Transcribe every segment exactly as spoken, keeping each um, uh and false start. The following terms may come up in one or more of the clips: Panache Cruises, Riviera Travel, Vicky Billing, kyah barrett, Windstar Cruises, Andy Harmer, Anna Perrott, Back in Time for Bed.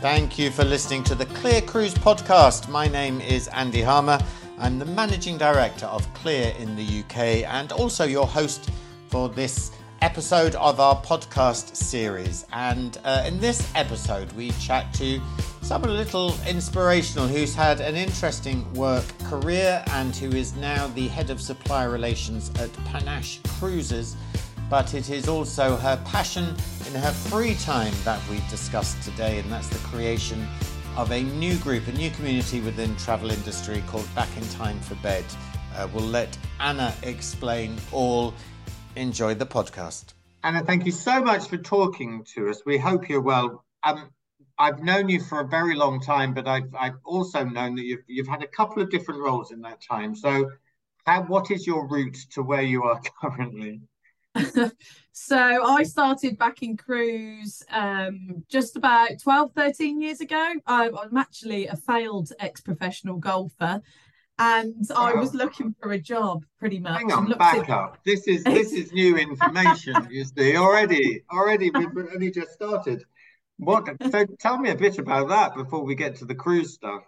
Thank you for listening to the Clear Cruise podcast. My name is Andy Harmer. I'm the Managing Director of Clear in the U K and also your host for this episode of our podcast series. And uh, in this episode, we chat to someone a little inspirational who's had an interesting work career and who is now the Head of Supplier Relations at Panache Cruises. But it is also her passion in her free time that we discussed today, and that's the creation of a new group, a new community within travel industry called Back in Time for Bed. Uh, we'll let Anna explain all. Enjoy the podcast. Anna, thank you so much for talking to us. We hope you're well. Um, I've known you for a very long time, but I've, I've also known that you've, you've had a couple of different roles in that time. So how, what is your route to where you are currently? So I started back in cruise um, just about twelve, thirteen years ago. I, I'm actually a failed ex-professional golfer, and oh. I was looking for a job pretty much. Hang on, back at... up. This is this is new information. You see, already, already we've only just started. What? So tell me a bit about that before we get to the cruise stuff.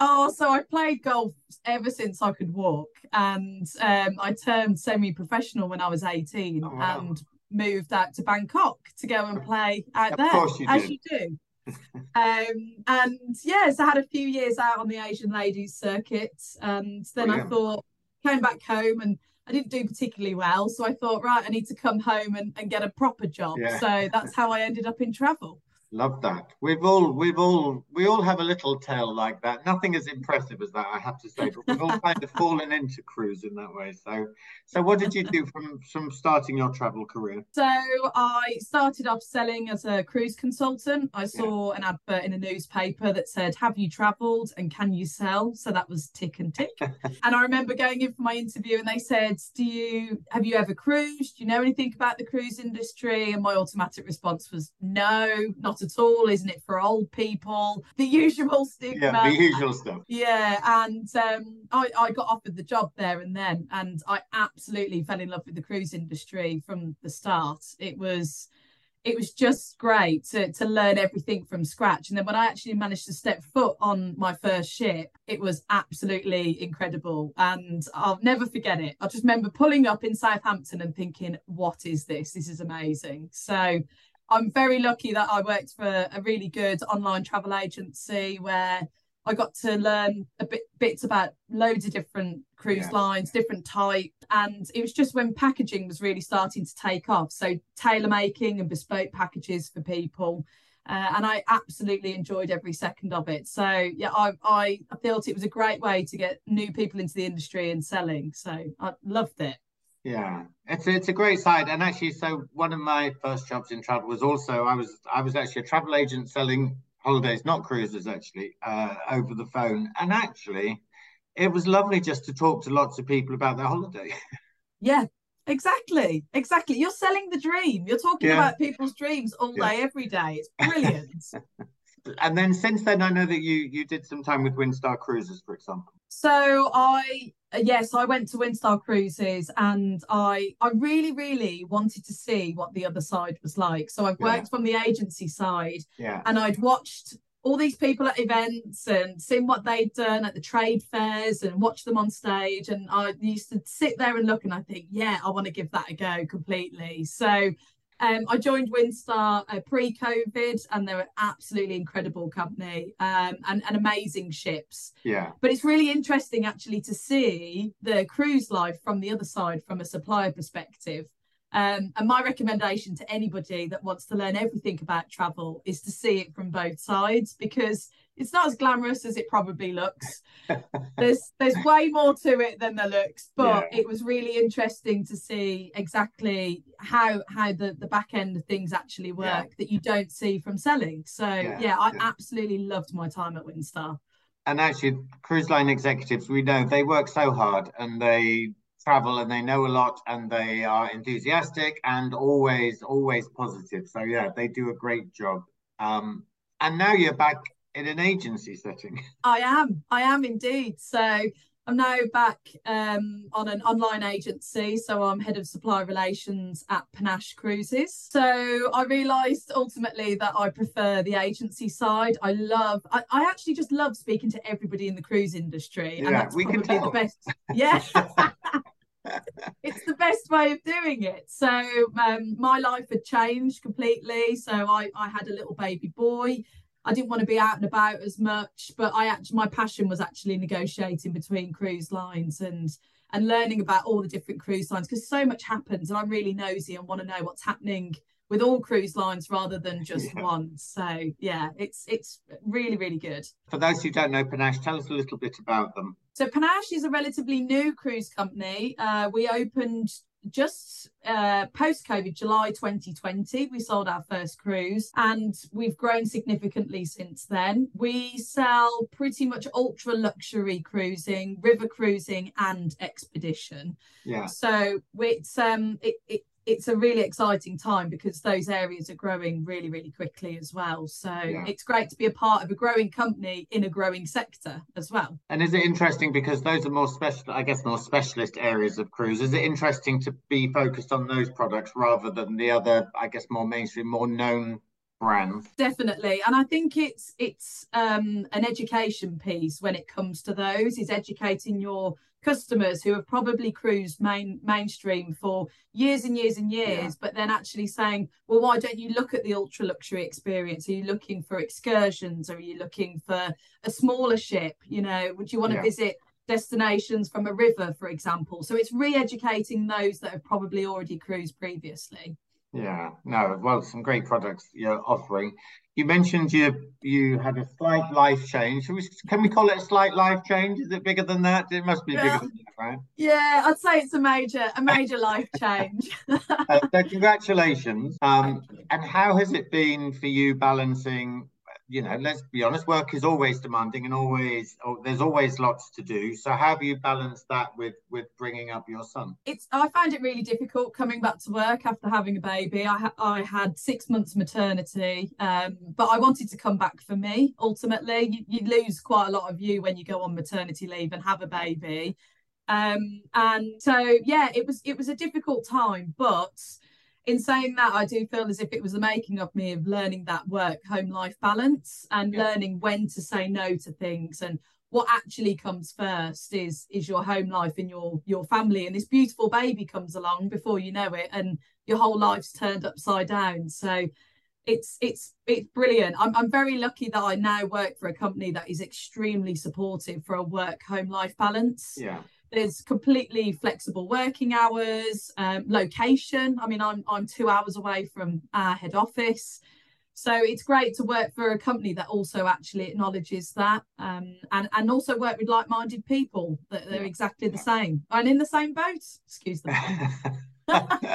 Oh, so I played golf ever since I could walk, and um, I turned semi-professional when I was eighteen oh, wow. and moved out to Bangkok to go and play out of there, course you as did. you do. um, and yes, I had a few years out on the Asian ladies circuit, and then Brilliant. I thought, came back home and I didn't do particularly well, so I thought, right, I need to come home and, and get a proper job. Yeah. So that's how I ended up in travel. Love that. We've all, we've all, we all have a little tale like that. Nothing as impressive as that, I have to say, but we've all kind of fallen into cruise in that way. So, so what did you do from, from starting your travel career? So I started off selling as a cruise consultant. I saw yeah. an advert in a newspaper that said, "Have you travelled and can you sell?" So that was tick and tick. And I remember going in for my interview and they said, "Do you, have you ever cruised? Do you know anything about the cruise industry?" And my automatic response was, "No, not at all. Isn't it for old people?" The usual stigma. Yeah, the usual stuff. Yeah, and um, I, I got offered the job there and then, and I absolutely fell in love with the cruise industry from the start. It was, it was just great to, to learn everything from scratch. And then when I actually managed to step foot on my first ship, it was absolutely incredible, and I'll never forget it. I just remember pulling up in Southampton and thinking, "What is this? This is amazing." So I'm very lucky that I worked for a really good online travel agency where I got to learn a bit bits about loads of different cruise yeah. lines, different type. And it was just when packaging was really starting to take off. So tailor making and bespoke packages for people. Uh, and I absolutely enjoyed every second of it. So, yeah, I, I felt it was a great way to get new people into the industry and selling. So I loved it. Yeah, it's a, it's a great side. And actually, so one of my first jobs in travel was also, I was I was actually a travel agent selling holidays, not cruises, actually, uh, over the phone. And actually, it was lovely just to talk to lots of people about their holiday. Yeah, exactly. Exactly. You're selling the dream. You're talking yeah. about people's dreams all yeah. day, every day. It's brilliant. And then since then, I know that you you did some time with Windstar Cruises, for example. So I... Yes, I went to Windstar Cruises and I I really, really wanted to see what the other side was like. So I've worked yeah. from the agency side yeah. and I'd watched all these people at events and seen what they'd done at the trade fairs and watched them on stage. And I used to sit there and look and I think, yeah, I want to give that a go completely. So um, I joined Windstar uh, pre-COVID and they're an absolutely incredible company um, and, and amazing ships. Yeah. But it's really interesting actually to see the cruise life from the other side, from a supplier perspective. Um, and my recommendation to anybody that wants to learn everything about travel is to see it from both sides, because it's not as glamorous as it probably looks. There's there's way more to it than there looks, but yeah. it was really interesting to see exactly how how the, the back end of things actually work yeah. that you don't see from selling. So yeah, yeah I yeah. absolutely loved my time at Windstar. And actually, cruise line executives, we know they work so hard and they travel and they know a lot and they are enthusiastic and always, always positive. So yeah, they do a great job. Um, and now you're back in an agency setting. I am. I am indeed. So I'm now back um, on an online agency, so I'm head of supply relations at Panache Cruises. So I realised ultimately that I prefer the agency side. I love, I, I actually just love speaking to everybody in the cruise industry. Yeah, and that's we can tell. The best. Yeah. It's the best way of doing it. So um, my life had changed completely. So I, I had a little baby boy. I didn't want to be out and about as much, but I actually, my passion was actually negotiating between cruise lines and and learning about all the different cruise lines, because so much happens and I'm really nosy and want to know what's happening with all cruise lines rather than just yeah. one. So yeah, it's it's really, really good. For those who don't know Panache, tell us a little bit about them. So Panache is a relatively new cruise company. Uh, we opened just uh, post-COVID, July twenty twenty, we sold our first cruise and we've grown significantly since then. We sell pretty much ultra-luxury cruising, river cruising and expedition. Yeah. So it's, um, it, it, it's a really exciting time because those areas are growing really, really quickly as well. So yeah. It's great to be a part of a growing company in a growing sector as well. And is it interesting because those are more special, I guess, more specialist areas of cruise? Is it interesting to be focused on those products rather than the other, I guess, more mainstream, more known brands? Definitely. And I think it's it's um, an education piece when it comes to those, is educating your customers who have probably cruised main mainstream for years and years and years, yeah. but then actually saying, well, why don't you look at the ultra luxury experience? Are you looking for excursions? Are you looking for a smaller ship? You know, would you want yeah. to visit destinations from a river, for example? So it's re-educating those that have probably already cruised previously. Yeah, no, well, some great products you're offering. You mentioned you you had a slight life change. Can we, can we call it a slight life change? Is it bigger than that? It must be yeah. bigger than that, right? Yeah, I'd say it's a major a major life change. uh, so congratulations. Um, and how has it been for you balancing, you know, let's be honest, work is always demanding and always, oh, there's always lots to do. So how have you balanced that with with bringing up your son? It's I found it really difficult coming back to work after having a baby. I, ha I had six months maternity, um, but I wanted to come back for me. Ultimately, you, you lose quite a lot of you when you go on maternity leave and have a baby. Um, and so, yeah, it was it was a difficult time, but in saying that, I do feel as if it was the making of me of learning that work-home life balance and yeah. learning when to say no to things, and what actually comes first is is your home life and your your family. And this beautiful baby comes along before you know it, and your whole life's turned upside down. So it's it's it's brilliant. I'm I'm very lucky that I now work for a company that is extremely supportive for a work-home life balance. Yeah. There's completely flexible working hours, um, location. I mean, I'm I'm two hours away from our head office. So it's great to work for a company that also actually acknowledges that, um, and, and also work with like-minded people that they're exactly the same and in the same boat. Excuse the pun.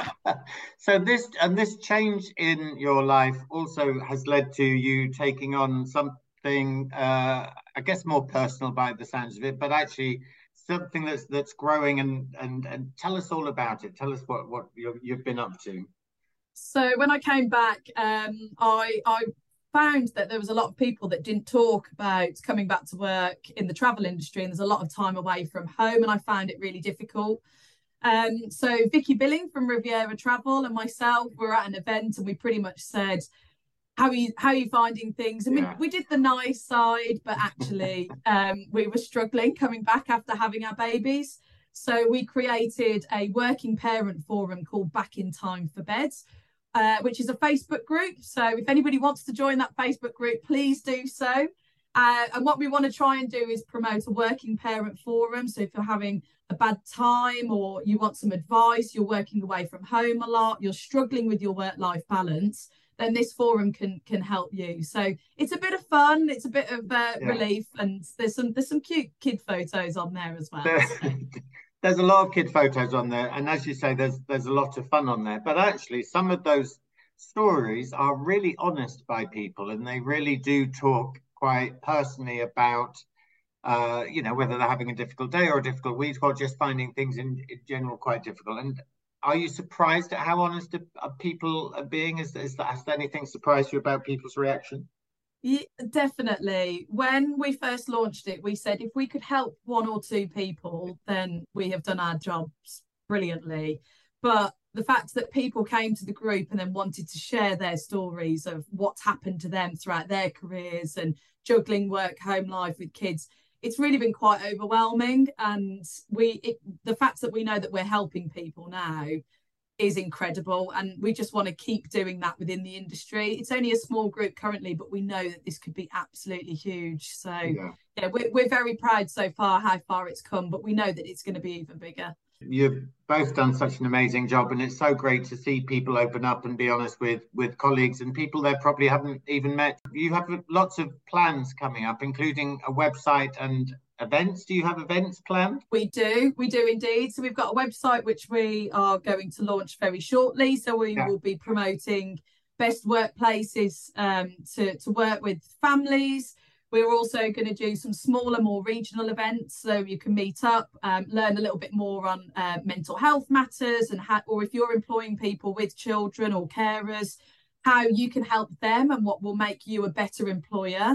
So this and this change in your life also has led to you taking on something, uh, I guess, more personal by the sounds of it, but actually something that's that's growing, and and and tell us all about it. Tell us what what you've been up to. So when I came back, um, I I found that there was a lot of people that didn't talk about coming back to work in the travel industry, and there's a lot of time away from home, and I found it really difficult. Um, so Vicky Billing from Riviera Travel and myself were at an event, and we pretty much said, How are, you, how are you finding things? And yeah. we, we did the nice side, but actually um, we were struggling coming back after having our babies. So we created a working parent forum called Back in Time for Bed, uh, which is a Facebook group. So if anybody wants to join that Facebook group, please do so. Uh, and what we want to try and do is promote a working parent forum. So if you're having a bad time or you want some advice, you're working away from home a lot, you're struggling with your work-life balance, then this forum can can help you. So it's a bit of fun, it's a bit of uh, yeah. relief, and there's some there's some cute kid photos on there as well. There, so. There's a lot of kid photos on there, and as you say, there's there's a lot of fun on there. But actually, some of those stories are really honest by people, and they really do talk quite personally about uh, you know, whether they're having a difficult day or a difficult week, or just finding things in, in general quite difficult. And are you surprised at how honest are people are being? Is, is that, has anything surprised you about people's reaction? Yeah, definitely. When we first launched it, we said if we could help one or two people, then we have done our jobs brilliantly. But the fact that people came to the group and then wanted to share their stories of what's happened to them throughout their careers and juggling work, home life with kids, it's really been quite overwhelming. And we, it, the fact that we know that we're helping people now is incredible. And we just want to keep doing that within the industry. It's only a small group currently, but we know that this could be absolutely huge. So yeah, yeah we're, we're very proud so far how far it's come, but we know that it's going to be even bigger. You've both done such an amazing job, and it's so great to see people open up and be honest with with colleagues and people they probably haven't even met. You have lots of plans coming up, including a website and events. Do you have events planned? We do. We do indeed. So we've got a website which we are going to launch very shortly. So we yeah. will be promoting best workplaces um, to, to work with families. We're also going to do some smaller, more regional events, so you can meet up, um, learn a little bit more on uh, mental health matters, and how, or if you're employing people with children or carers, how you can help them and what will make you a better employer.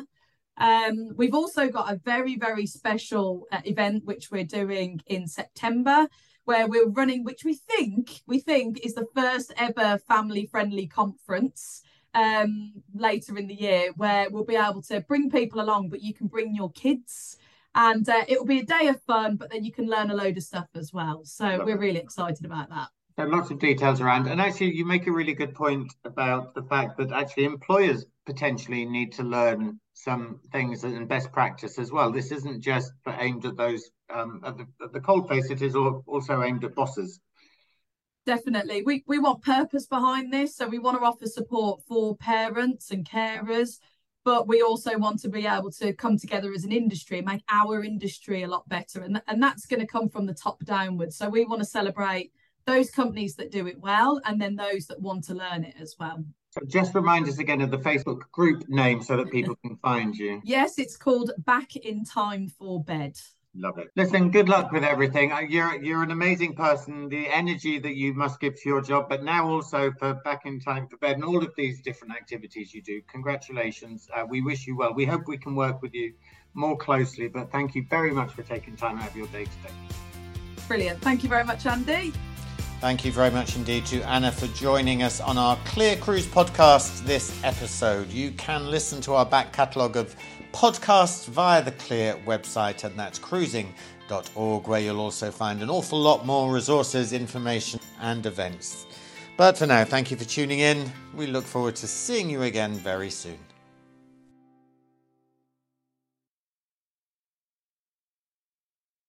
Um, we've also got a very, very special uh, event which we're doing in September, where we're running, which we think we think is the first ever family-friendly conference. Um, later in the year, where we'll be able to bring people along, but you can bring your kids, and uh, it will be a day of fun, but then you can learn a load of stuff as well. So we're really excited about that. There are lots of details around, and actually you make a really good point about the fact that actually employers potentially need to learn some things and best practice as well. This isn't just aimed at those um, at the, at the cold face, it is also aimed at bosses. Definitely. We, we want purpose behind this. So we want to offer support for parents and carers, but we also want to be able to come together as an industry, make our industry a lot better. And, and that's going to come from the top downwards. So we want to celebrate those companies that do it well, and then those that want to learn it as well. So just remind us again of the Facebook group name so that people can find you. Yes, it's called Back in Time for Bed. Love it. Listen, good luck with everything. You're you're an amazing person. The energy that you must give to your job, but now also for Back in Time for Bed and all of these different activities you do. Congratulations. Uh, we wish you well. We hope we can work with you more closely, but thank you very much for taking time out of your day today. Brilliant. Thank you very much, Andy. Thank you very much indeed to Anna for joining us on our Clear Cruise podcast this episode. You can listen to our back catalogue of podcasts via the Clear website, and that's cruising dot org, where you'll also find an awful lot more resources, information and events. But for now, thank you for tuning in. We look forward to seeing you again very soon.